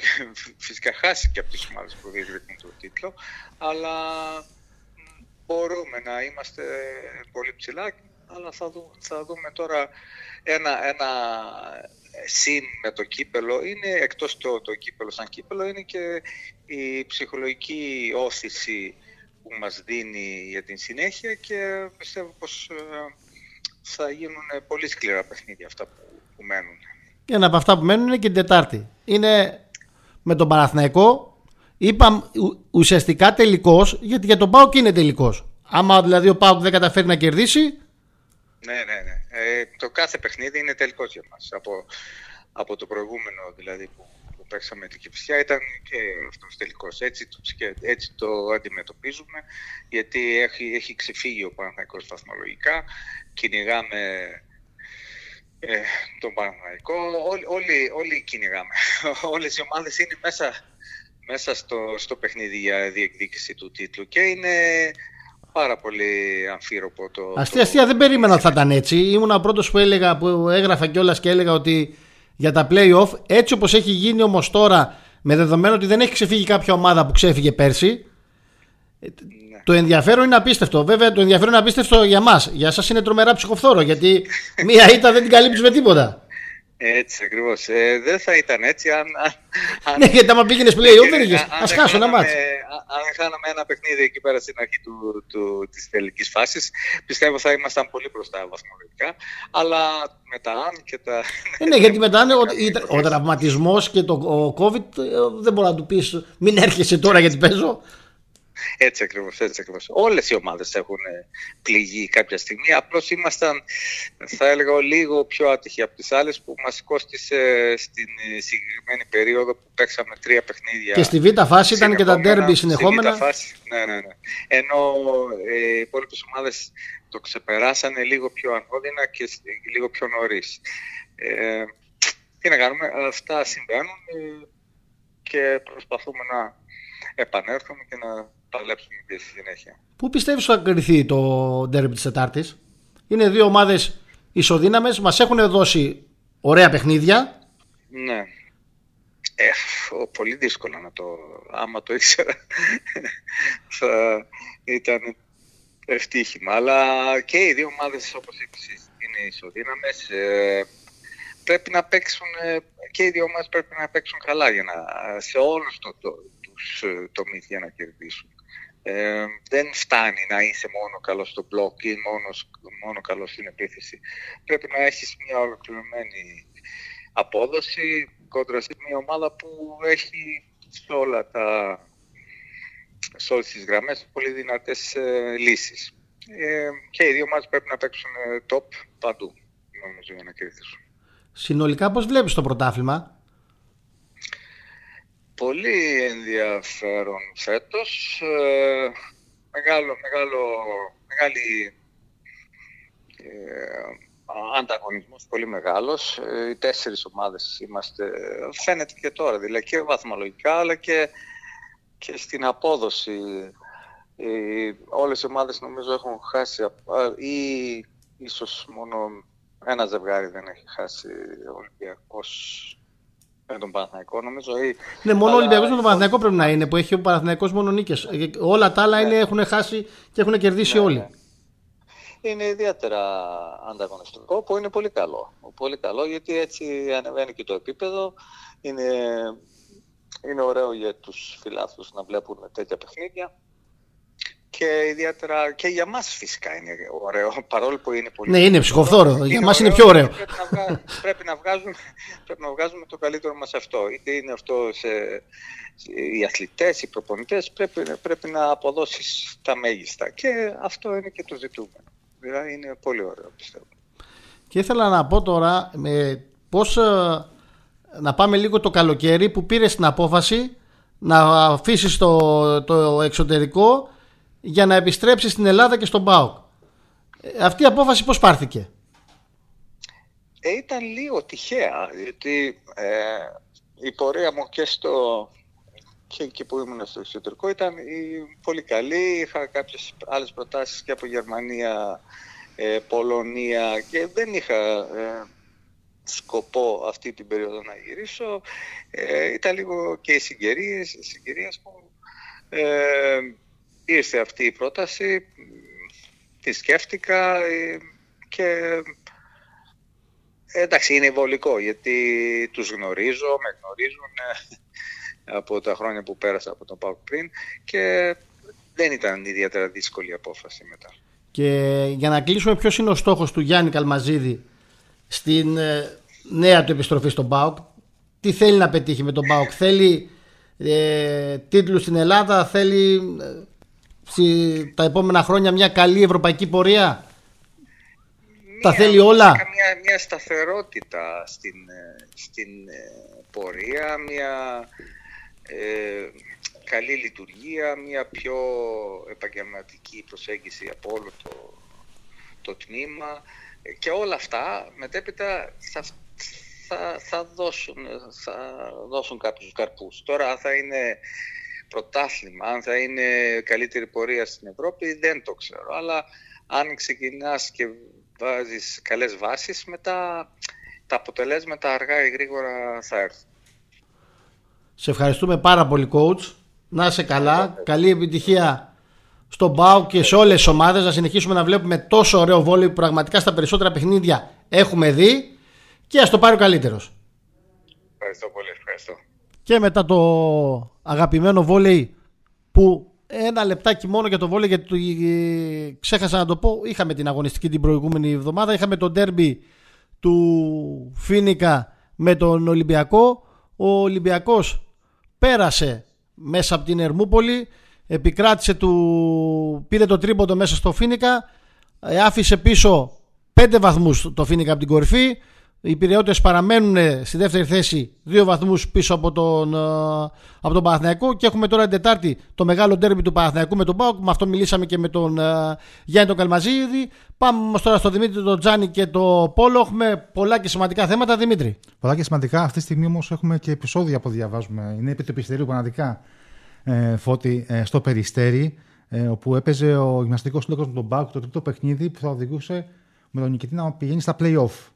φυσικά χάσει και από τις ομάδες που διεκδικούν τον τίτλο, αλλά μπορούμε να είμαστε πολύ ψηλά. Αλλά θα δούμε, θα δούμε τώρα ένα, ένα συν με το κύπελο. Είναι εκτός το, το κύπελο σαν κύπελο, είναι και η ψυχολογική όθηση που μας δίνει για την συνέχεια και πιστεύω πως θα γίνουν πολύ σκληρά παιχνίδια αυτά που, που μένουν. Και ένα από αυτά που μένουν είναι και την Τετάρτη. Είναι με τον Παναθηναϊκό, είπα ουσιαστικά τελικός, γιατί για τον ΠΑΟΚ είναι τελικός. Άμα δηλαδή ο ΠΑΟΚ δεν καταφέρει να κερδίσει... Ναι, ναι, ναι. Ε, το κάθε παιχνίδι είναι τελικός για μας. Από, από το προηγούμενο δηλαδή που... παίξαμε την Κυψιά, ήταν και αυτός τελικός. Έτσι το, έτσι το αντιμετωπίζουμε, γιατί έχει, έχει ξεφύγει ο Παναθηναϊκός βαθμολογικά. Κυνηγάμε ε, τον Παναθηναϊκό. Όλοι, όλοι, όλοι κυνηγάμε. Όλες οι ομάδες είναι μέσα, μέσα στο, στο παιχνίδι για διεκδίκηση του τίτλου και είναι πάρα πολύ αμφίροπο το... Αστεία, το... αστεία, δεν περίμενα ότι θα ήταν έτσι. Ήμουν ο πρώτος που, έλεγα, που έγραφα κιόλας και έλεγα ότι για τα play-off, έτσι όπως έχει γίνει όμως τώρα, με δεδομένο ότι δεν έχει ξεφύγει κάποια ομάδα που ξέφυγε πέρσι, ναι, το ενδιαφέρον είναι απίστευτο. Βέβαια, το ενδιαφέρον είναι απίστευτο για μας. Για σας είναι τρομερά ψυχοφθόρο, γιατί μία ήττα δεν την καλύπτεις με τίποτα. Έτσι ακριβώς. Ε, δεν θα ήταν έτσι αν... αν ναι, γιατί άμα πήγαινες play-off δεν είχες. Ας χάσω ένα μάτς. Αν χάναμε ένα παιχνίδι εκεί πέρα στην αρχή του, του, της τελικής φάσης, πιστεύω θα ήμασταν πολύ μπροστά βαθμολογικά. Αλλά μετά αν και τα... ναι, γιατί μετά ο, ο τραυματισμός και το ο COVID δεν μπορεί να του πεις μην έρχεσαι τώρα γιατί παίζω. Έτσι ακριβώς, έτσι ακριβώς. Όλες οι ομάδες έχουν πληγεί κάποια στιγμή. Απλώς ήμασταν, θα έλεγα, λίγο πιο άτυχοι από τις άλλες που μας κόστησε στην συγκεκριμένη περίοδο που παίξαμε τρία παιχνίδια. Και στη β' φάση ήταν και τα ντέρμπι συνεχόμενα. Στη β' φάση, ναι, ναι, ναι. Ενώ ε, οι υπόλοιπες ομάδες το ξεπεράσανε λίγο πιο ανώδυνα και λίγο πιο νωρίς. Ε, τι να κάνουμε, αυτά συμβαίνουν και προσπαθούμε να επανέρχομαι και να παλέψουμε και στη συνέχεια. Πού πιστεύεις ότι θα κρυθεί το ντέρμπι της Τετάρτης? Είναι δύο ομάδες ισοδύναμες, μας έχουν δώσει ωραία παιχνίδια. Ναι. Ε, πολύ δύσκολο να το... άμα το ήξερα θα ήταν ευτύχημα. Αλλά και οι δύο ομάδες, όπως είπες, είναι ισοδύναμες. Ε, πρέπει να παίξουν, και οι δύο ομάδες πρέπει να παίξουν καλά για να, σε όλους το, το, τους τομείς για να κερδίσουν. Ε, δεν φτάνει να είσαι μόνο καλός στο μπλοκ ή μόνος, μόνο καλός στην επίθεση. Πρέπει να έχεις μια ολοκληρωμένη απόδοση κόντρα σε μια ομάδα που έχει σε, όλα τα, σε όλες τις γραμμές πολύ δυνατές ε, λύσεις. Ε, και οι δύο ομάδες πρέπει να παίξουν ε, top παντού, νομίζω, για να κερδίσουν. Συνολικά πώς βλέπεις το πρωτάθλημα? Πολύ ενδιαφέρον φέτος, ε, μεγάλο, μεγάλο, μεγάλη ε, ανταγωνισμός, πολύ μεγάλος. Ε, οι τέσσερις ομάδες είμαστε, φαίνεται και τώρα, δηλαδή και βαθμολογικά αλλά και, και στην απόδοση. Ε, όλες οι ομάδες νομίζω έχουν χάσει ή ίσως μόνο ένα ζευγάρι δεν έχει χάσει, ο Ολυμπιακός με τον Παναθηναϊκό, νομίζω. Ναι, μόνο ο Ολυμπιακός με τον Παναθηναϊκό πρέπει να είναι, που έχει ο Παναθηναϊκός μόνο νίκες. Όλα τα άλλα είναι, έχουν χάσει και έχουν κερδίσει όλοι. Είναι ιδιαίτερα ανταγωνιστικό, που είναι πολύ καλό. Πολύ καλό, γιατί έτσι ανεβαίνει και το επίπεδο. Είναι, είναι ωραίο για τους φιλάθλους να βλέπουν τέτοια παιχνίδια. Και ιδιαίτερα και για μας φυσικά είναι ωραίο, παρόλο που είναι πολύ... Ναι, είναι ψυχοφθόρο, για μας είναι πιο ωραίο. Πρέπει να, βγα... πρέπει, να βγάζουμε... πρέπει να βγάζουμε το καλύτερο μας αυτό. Είτε είναι αυτό σε... οι αθλητές, οι προπονητές, πρέπει... πρέπει να αποδώσεις τα μέγιστα. Και αυτό είναι και το ζητούμενο. Δηλαδή είναι πολύ ωραίο, πιστεύω. Και ήθελα να πω τώρα με... πώς να πάμε λίγο το καλοκαίρι που πήρες την απόφαση να αφήσεις το, το εξωτερικό... για να επιστρέψει στην Ελλάδα και στον ΠΑΟΚ. Αυτή η απόφαση πώς πάρθηκε? Ε, ήταν λίγο τυχαία, γιατί ε, η πορεία μου και, στο, και εκεί που ήμουν στο εξωτερικό ήταν η, πολύ καλή. Είχα κάποιες άλλες προτάσεις και από Γερμανία, ε, Πολωνία και δεν είχα ε, σκοπό αυτή την περίοδο να γυρίσω. Ε, ήταν λίγο και οι συγκυρίες, οι συγκυρίες που... Ε, ήρθε αυτή η πρόταση, τη σκέφτηκα και εντάξει, είναι βολικό γιατί τους γνωρίζω, με γνωρίζουν από τα χρόνια που πέρασα από τον ΠΑΟΚ πριν και δεν ήταν ιδιαίτερα δύσκολη η απόφαση μετά. Και για να κλείσουμε, ποιος είναι ο στόχος του Γιάννη Καλμαζίδη στην νέα του επιστροφή στον ΠΑΟΚ? Τι θέλει να πετύχει με τον ΠΑΟΚ? Θέλει ε, τίτλους στην Ελλάδα, θέλει... τα επόμενα χρόνια μια καλή ευρωπαϊκή πορεία, μια, τα θέλει όλα, μια, μια σταθερότητα στην, στην πορεία, μια ε, καλή λειτουργία, μια πιο επαγγελματική προσέγγιση από όλο το, το τμήμα και όλα αυτά μετέπειτα θα, θα, θα, δώσουν, θα δώσουν κάποιους καρπούς. Τώρα θα είναι πρωτάθλημα, αν θα είναι καλύτερη πορεία στην Ευρώπη δεν το ξέρω, αλλά αν ξεκινάς και βάζεις καλές βάσεις, μετά τα αποτελέσματα αργά ή γρήγορα θα έρθουν. Σε ευχαριστούμε πάρα πολύ, coach. Να είσαι καλά, καλή επιτυχία στον ΠΑΟΚ και σε όλες τις ομάδες, να συνεχίσουμε να βλέπουμε τόσο ωραίο βόλεϊ που πραγματικά στα περισσότερα παιχνίδια έχουμε δει, και ας το πάρει ο καλύτερος. Ευχαριστώ πολύ, ευχαριστώ. Και μετά το αγαπημένο βόλεϊ, που ένα λεπτάκι μόνο για το βόλεϊ, γιατί ξέχασα να το πω, είχαμε την αγωνιστική την προηγούμενη εβδομάδα, είχαμε το ντέρμπι του Φίνικα με τον Ολυμπιακό. Ο Ολυμπιακός πέρασε μέσα από την Ερμούπολη επικράτησε του, πήρε το τρίποντο μέσα στο Φίνικα, άφησε πίσω πέντε βαθμούς το Φίνικα από την κορυφή. Οι Πειραιώτες παραμένουν στη δεύτερη θέση, δύο βαθμούς πίσω από τον, από τον Παναθηναϊκό, και έχουμε τώρα την Τετάρτη το μεγάλο ντέρμπι του Παναθηναϊκού με τον ΠΑΟΚ. Με αυτό μιλήσαμε και με τον uh, Γιάννη τον Καλμαζίδη. Πάμε όμως τώρα στον Δημήτρη, τον Τζάνι και το Πόλο. Έχουμε πολλά και σημαντικά θέματα, Δημήτρη. Πολλά και σημαντικά. Αυτή τη στιγμή όμως έχουμε και επεισόδια που διαβάζουμε. Είναι επί του Περιστέριου πραγματικά, ε, Φώτη, ε, στο Περιστέρι, ε, όπου έπαιζε ο Γυμναστικός Σύλλογος με τον ΠΑΟΚ το τρίτο παιχνίδι που θα οδηγούσε με τον νικητή να πηγαίνει στα play-off.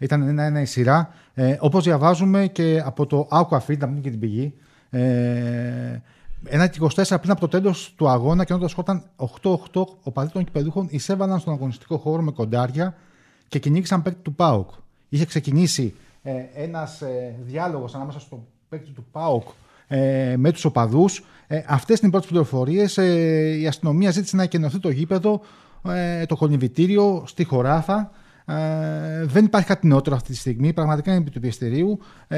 Ήταν ένα-ένα η σειρά. Ε, όπως διαβάζουμε και από το Aqua Feed, να πούμε και την πηγή, ένα και είκοσι τέσσερα πριν από το τέλος του αγώνα, και ενώ το σκορ ήταν οκτώ οκτώ, οπαδοί των κυπαιδούχων εισέβαλαν στον αγωνιστικό χώρο με κοντάρια και κυνήγησαν παίκτη του ΠΑΟΚ. Είχε ξεκινήσει ε, ένας ε, διάλογος ανάμεσα στον παίκτη του ΠΑΟΚ ε, με τους οπαδούς. Ε, αυτές είναι οι πρώτες πληροφορίες. Ε, η αστυνομία ζήτησε να εκενωθεί το γήπεδο, ε, το κολυβητήριο στη Χωράφα. Ε, δεν υπάρχει κάτι νεότερο αυτή τη στιγμή. Πραγματικά είναι επί του πιεστηρίου, ε,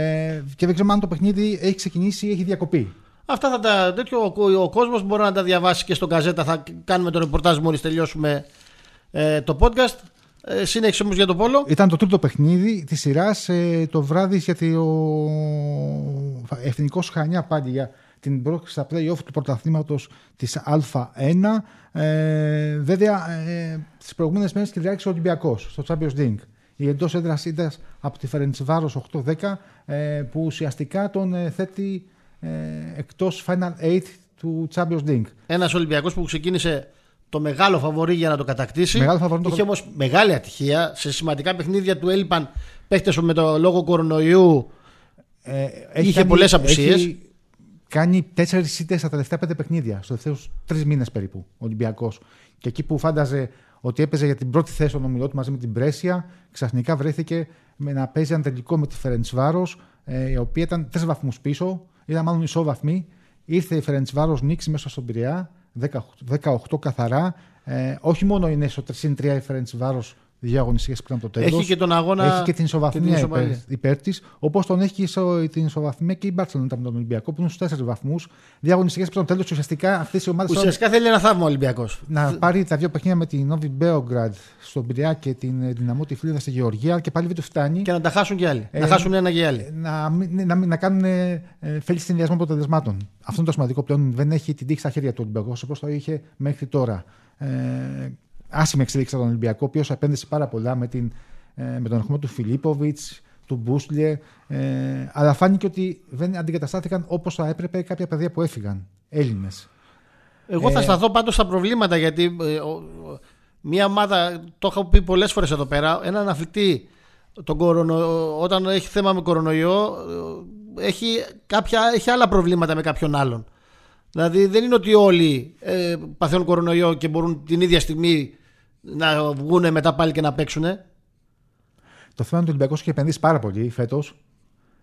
και δεν ξέρουμε αν το παιχνίδι έχει ξεκινήσει ή έχει διακοπεί. Αυτά θα τα. Τέτοιο, ο, ο κόσμος μπορεί να τα διαβάσει και στον Καζέτα. Θα κάνουμε το ρεπορτάζ μόλις τελειώσουμε ε, το podcast. Ε, Συνέχισε όμως για το Πόλο. Ήταν το τρίτο παιχνίδι της σειράς, ε, το βράδυ, γιατί ο Εθνικός Χανιά πάλι για την πρόκληση στα play-off του πρωταθλήματος της Α1. Ε, βέβαια, ε, τις προηγούμενες μέρες κυριάρχησε ο Ολυμπιακός στο Champions League. Η εντός έδρας ήταν από τη Φερεντσβάρος οκτώ δέκα, ε, που ουσιαστικά τον ε, θέτει ε, εκτός Final οκτώ του Champions League. Ένας Ολυμπιακός που ξεκίνησε το μεγάλο φαβορί για να το κατακτήσει. Μεγάλο είχε το... όμως μεγάλη ατυχία. Σε σημαντικά παιχνίδια του έλειπαν παίχτες με το λόγο κορονοϊού. Ε, είχε κάνει πολλές απουσίες. Έχει... Κάνει τέσσερις ήττες στα τελευταία πέντε παιχνίδια, στους τελευταίους τρεις μήνες περίπου, ο Ολυμπιακός. Και εκεί που φάνταζε ότι έπαιζε για την πρώτη θέση στον ομιλό του μαζί με την Πρέσια, ξαφνικά βρέθηκε με να παίζει ένα τελικό με τη Φερεντσβάρος, ε, η οποία ήταν τρεις βαθμούς πίσω, ήταν μάλλον ισόβαθμη. Ήρθε η Φερεντσβάρος νίκη μέσα στον Πειραιά, δεκαοκτώ καθαρά. Ε, όχι μόνο είναι στο τρία συν τρία η Φερεντσβάρος, δύο αγωνιστικές πριν από το τέλος. Έχει και τον αγώνα. Έχει και την ισοβαθμία υπέρ, υπέρ της. Όπως τον έχει και την ισοβαθμία και η Μπάρτσελόνα με τον Ολυμπιακό, που είναι στους τέσσερις βαθμούς. Δύο αγωνιστικές πριν από το τέλος. Ουσιαστικά αυτές οι ομάδες. Ουσιαστικά θέλει ένα θαύμα ο Ολυμπιακός. Να πάρει τα δύο παιχνίδια με την Νόβι Μπέογκραντ στον Πειραιά και την Δυναμό τη Φλίδα στη Γεωργία, και πάλι δεν του φτάνει. Και να τα χάσουν κι άλλοι. Ε, να χάσουν ένα και άλλοι. Να, να, να, να κάνουν ε, ε, φέλη συνδυασμό αποτελεσμάτων. Αυτό είναι το σημαντικό πλέον. Δεν έχει την τύχη στα χέρια του Ολυμπιακός όπως το είχε μέχρι τώρα. Ε, Άσχημη εξέλιξη από τον Ολυμπιακό, ο οποίος επένδυσε πάρα πολλά με, την, με τον ερχομό του Φιλίποβιτς, του Μπούσλε. Ε, αλλά φάνηκε ότι δεν αντικαταστάθηκαν όπως θα έπρεπε κάποια παιδιά που έφυγαν, Έλληνες. Εγώ θα ε, σταθώ πάντως στα προβλήματα, γιατί ε, ο, μια ομάδα, το έχω πει πολλές φορές εδώ πέρα, έναν αθλητή τον κορονο, όταν έχει θέμα με κορονοϊό, έχει, κάποια, έχει άλλα προβλήματα με κάποιον άλλον. Δηλαδή δεν είναι ότι όλοι ε, παθαίνουν κορονοϊό και μπορούν την ίδια στιγμή να βγουν μετά πάλι και να παίξουν. Το θέμα του Ολυμπιακού έχει επενδύσει πάρα πολύ φέτος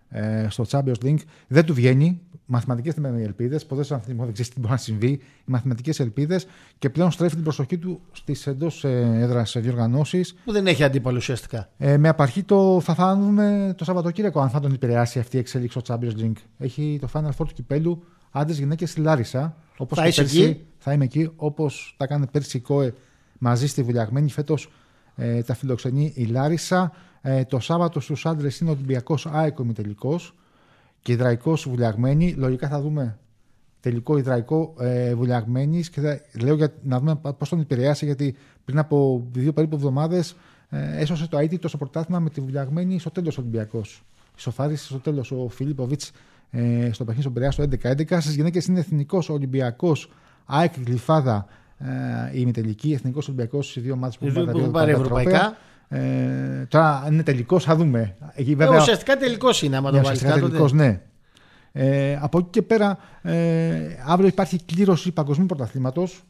ε, στο Champions League. Δεν του βγαίνει. Μαθηματικές είναι οι ελπίδες. Ποτέ στον αθλητισμό δεν ξέρει τι μπορεί να συμβεί. Οι μαθηματικές ελπίδες, και πλέον στρέφει την προσοχή του στις εντός έδρας διοργανώσεις. Που δεν έχει αντίπαλο ουσιαστικά. Ε, με απαρχή το θα φάνουμε το Σαββατοκύριακο αν θα τον επηρεάσει αυτή η εξέλιξη στο Champions League. Έχει το Final Four του κυπέλου. Άντρες, γυναίκες στη Λάρισα. Όπως θα, και πέρσι, θα είμαι εκεί, όπως τα κάνει πέρσι η ΚΟΕ μαζί στη Βουλιαγμένη. Φέτος ε, τα φιλοξενεί η Λάρισα. Ε, το Σάββατο στους άντρες είναι Ολυμπιακός ΑΕΚ ημιτελικός και Ιδραϊκός Βουλιαγμένη. Λογικά θα δούμε τελικό Ιδραϊκό ε, Βουλιαγμένης, και θα, λέω για, να δούμε πώς τον επηρεάσει, γιατί πριν από δύο περίπου εβδομάδες ε, έσωσε το αίτητο στο πρωτάθλημα με τη Βουλιαγμένη στο τέλος Ολυμπιακός. Ισοφάρισε στο τέλος ο Φιλίποβιτς. Ε, στο παιχνίδι στον Πειραιά στο έντεκα έντεκα. Στις γυναίκες είναι Εθνικός Ολυμπιακός ΑΕΚ Γλυφάδα, ε, η ημιτελική. Εθνικός Ολυμπιακός, οι δύο ομάδες που έχουν πάρει ευρωπαϊκά. Ε, τώρα είναι τελικός, θα δούμε. Εκεί, βέβαια, ε, ουσιαστικά τελικός είναι, άμα το βάλεις κάτω. Ναι. Ε, από εκεί και πέρα, ε, αύριο υπάρχει κλήρωση Παγκοσμίου Πρωταθλήματος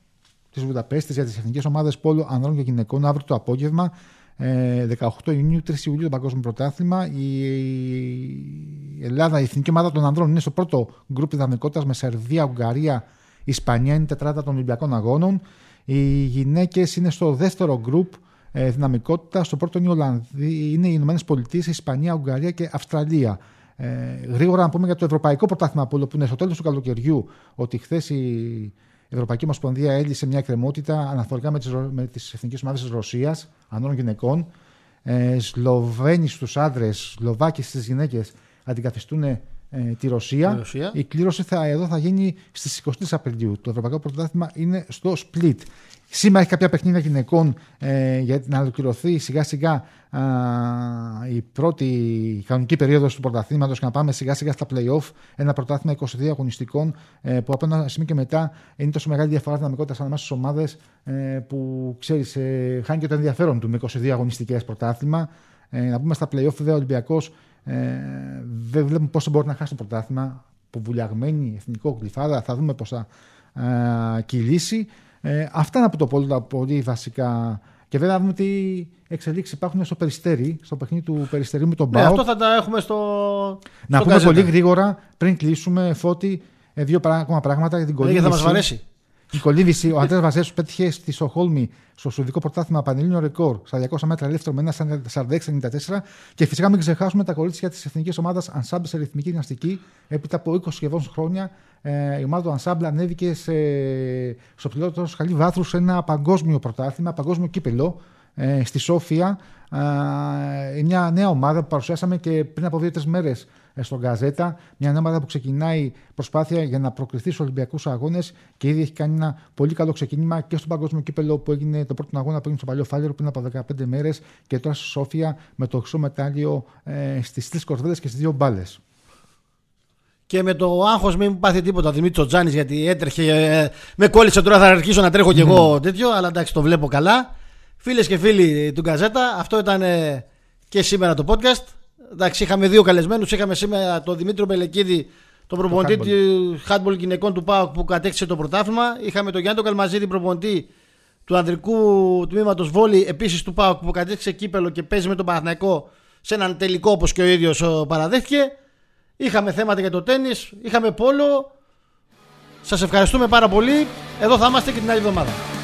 της Βουδαπέστης για τις εθνικές ομάδες πόλο ανδρών και γυναικών αύριο το απόγευμα. δεκαοκτώ Ιουνίου, τρεις Ιουλίου το Παγκόσμιο Πρωτάθλημα. Η Ελλάδα, η εθνική ομάδα των ανδρών, είναι στο πρώτο γκρουπ δυναμικότητας με Σερβία, Ουγγαρία, Ισπανία. Είναι η τετράδα των Ολυμπιακών Αγώνων. Οι γυναίκες είναι στο δεύτερο γκρουπ δυναμικότητας. Στο πρώτο είναι οι Ηνωμένες Πολιτείες, Ισπανία, Ουγγαρία και Αυστραλία. Ε, γρήγορα να πούμε για το Ευρωπαϊκό Πρωτάθλημα Πόλο, που είναι στο τέλος του καλοκαιριού, ότι χθες η Η Ευρωπαϊκή Ομοσπονδία έλυσε μια εκκρεμότητα αναφορικά με τις, με τις εθνικές ομάδες της Ρωσίας, ανδρών γυναικών. Ε, Σλοβαίνοι στους άντρες, Σλοβάκοι στις γυναίκες αντικαθιστούν ε, τη Ρωσία. Ρωσία. Η κλήρωση θα, εδώ θα γίνει στις εικοστή Απριλίου. Το Ευρωπαϊκό Πρωτάθλημα είναι στο Σπλίτ. Σήμερα έχει κάποια παιχνίδια γυναικών ε, για να ολοκληρωθεί σιγά σιγά α, η πρώτη κανονική περίοδος του πρωταθλήματος και να πάμε σιγά σιγά στα play-off. Ένα πρωτάθλημα είκοσι δύο αγωνιστικών ε, που από ένα σημείο και μετά είναι τόσο μεγάλη διαφορά δυναμικότητας ανάμεσα στις ομάδες ε, που ξέρεις, ε, χάνει και το ενδιαφέρον του με είκοσι δύο αγωνιστικές πρωτάθλημα. Ε, να πούμε στα play-off, βέβαια ο Ολυμπιακός ε, δεν βλέπουμε πόσο μπορεί να χάσει το πρωτάθλημα. Που Βουλιαγμένη, Εθνικό, Γλυφάδα, θα δούμε πώς θα ε, κυλήσει. Ε, αυτά να πω το πολύ, πολύ βασικά. Και βέβαια να δούμε τι εξελίξεις υπάρχουν στο Περιστέρι, στο παιχνίδι του Περιστερίου με τον ΠΑΟΚ. Ναι, αυτό θα τα έχουμε στο. Να στο πούμε καζέτα. Πολύ γρήγορα, πριν κλείσουμε, Φώτη, δύο ακόμα πράγματα για την κολύμβηση. Δεν θα μας βαρέσει. Η κολύμβηση, ο Αντρέας Βαζέσου πέτυχε στη Στοχόλμη στο Σουηδικό Πρωτάθλημα Πανελλήνιο ρεκόρ στα διακόσια μέτρα ελεύθερο με ένα σαράντα έξι ενενήντα τέσσερα. Και φυσικά μην ξεχάσουμε τα κορίτσια της Εθνικής Ομάδας Ανσάμπλ σε ρυθμική γυμναστική. Έπειτα από είκοσι σχεδόν χρόνια η ομάδα του Ανσάμπλ ανέβηκε σε... στο ψηλότερο σκαλί βάθρους σε ένα παγκόσμιο πρωτάθλημα, παγκόσμιο κύπελο στη Σόφια. Μια νέα ομάδα που παρουσιάσαμε και πριν από δύο-τρεις μέρες στον Γκαζέτα, μια ομάδα που ξεκινάει προσπάθεια για να προκριθεί στους Ολυμπιακούς Αγώνες και ήδη έχει κάνει ένα πολύ καλό ξεκίνημα και στον Παγκόσμιο Κύπελλο που έγινε, τον πρώτο αγώνα που έγινε στο Παλαιό Φάλιρο πριν από δεκαπέντε μέρες και τώρα στη Σόφια με το χρυσό μετάλλιο ε, στις τρεις κορδέλες και στις δύο μπάλες. Και με το άγχος μην πάθει τίποτα ο Δημήτρης Τζάνης, γιατί έτρεχε, ε, με κόλλησε τώρα, θα αρχίσω να τρέχω κι εγώ mm. τέτοιο, αλλά εντάξει, το βλέπω καλά. Φίλες και φίλοι του Γκαζέτα, αυτό ήταν ε, και σήμερα το podcast. Εντάξει, είχαμε δύο καλεσμένους. Είχαμε σήμερα τον Δημήτρη Πελεκίδη, τον προπονητή το του handball γυναικών του ΠΑΟΚ που κατέκτησε το πρωτάθλημα. Είχαμε τον Γιάννη Καλμαζίδη, προπονητή του ανδρικού τμήματος βόλεϊ, επίσης του ΠΑΟΚ, που κατέκτησε κύπελο και παίζει με τον Παναθηναϊκό σε έναν τελικό, όπως και ο ίδιος παραδέχτηκε. Είχαμε θέματα για το τένις, είχαμε πόλο. Σας ευχαριστούμε πάρα πολύ. Εδώ θα είμαστε και την άλλη εβδομάδα.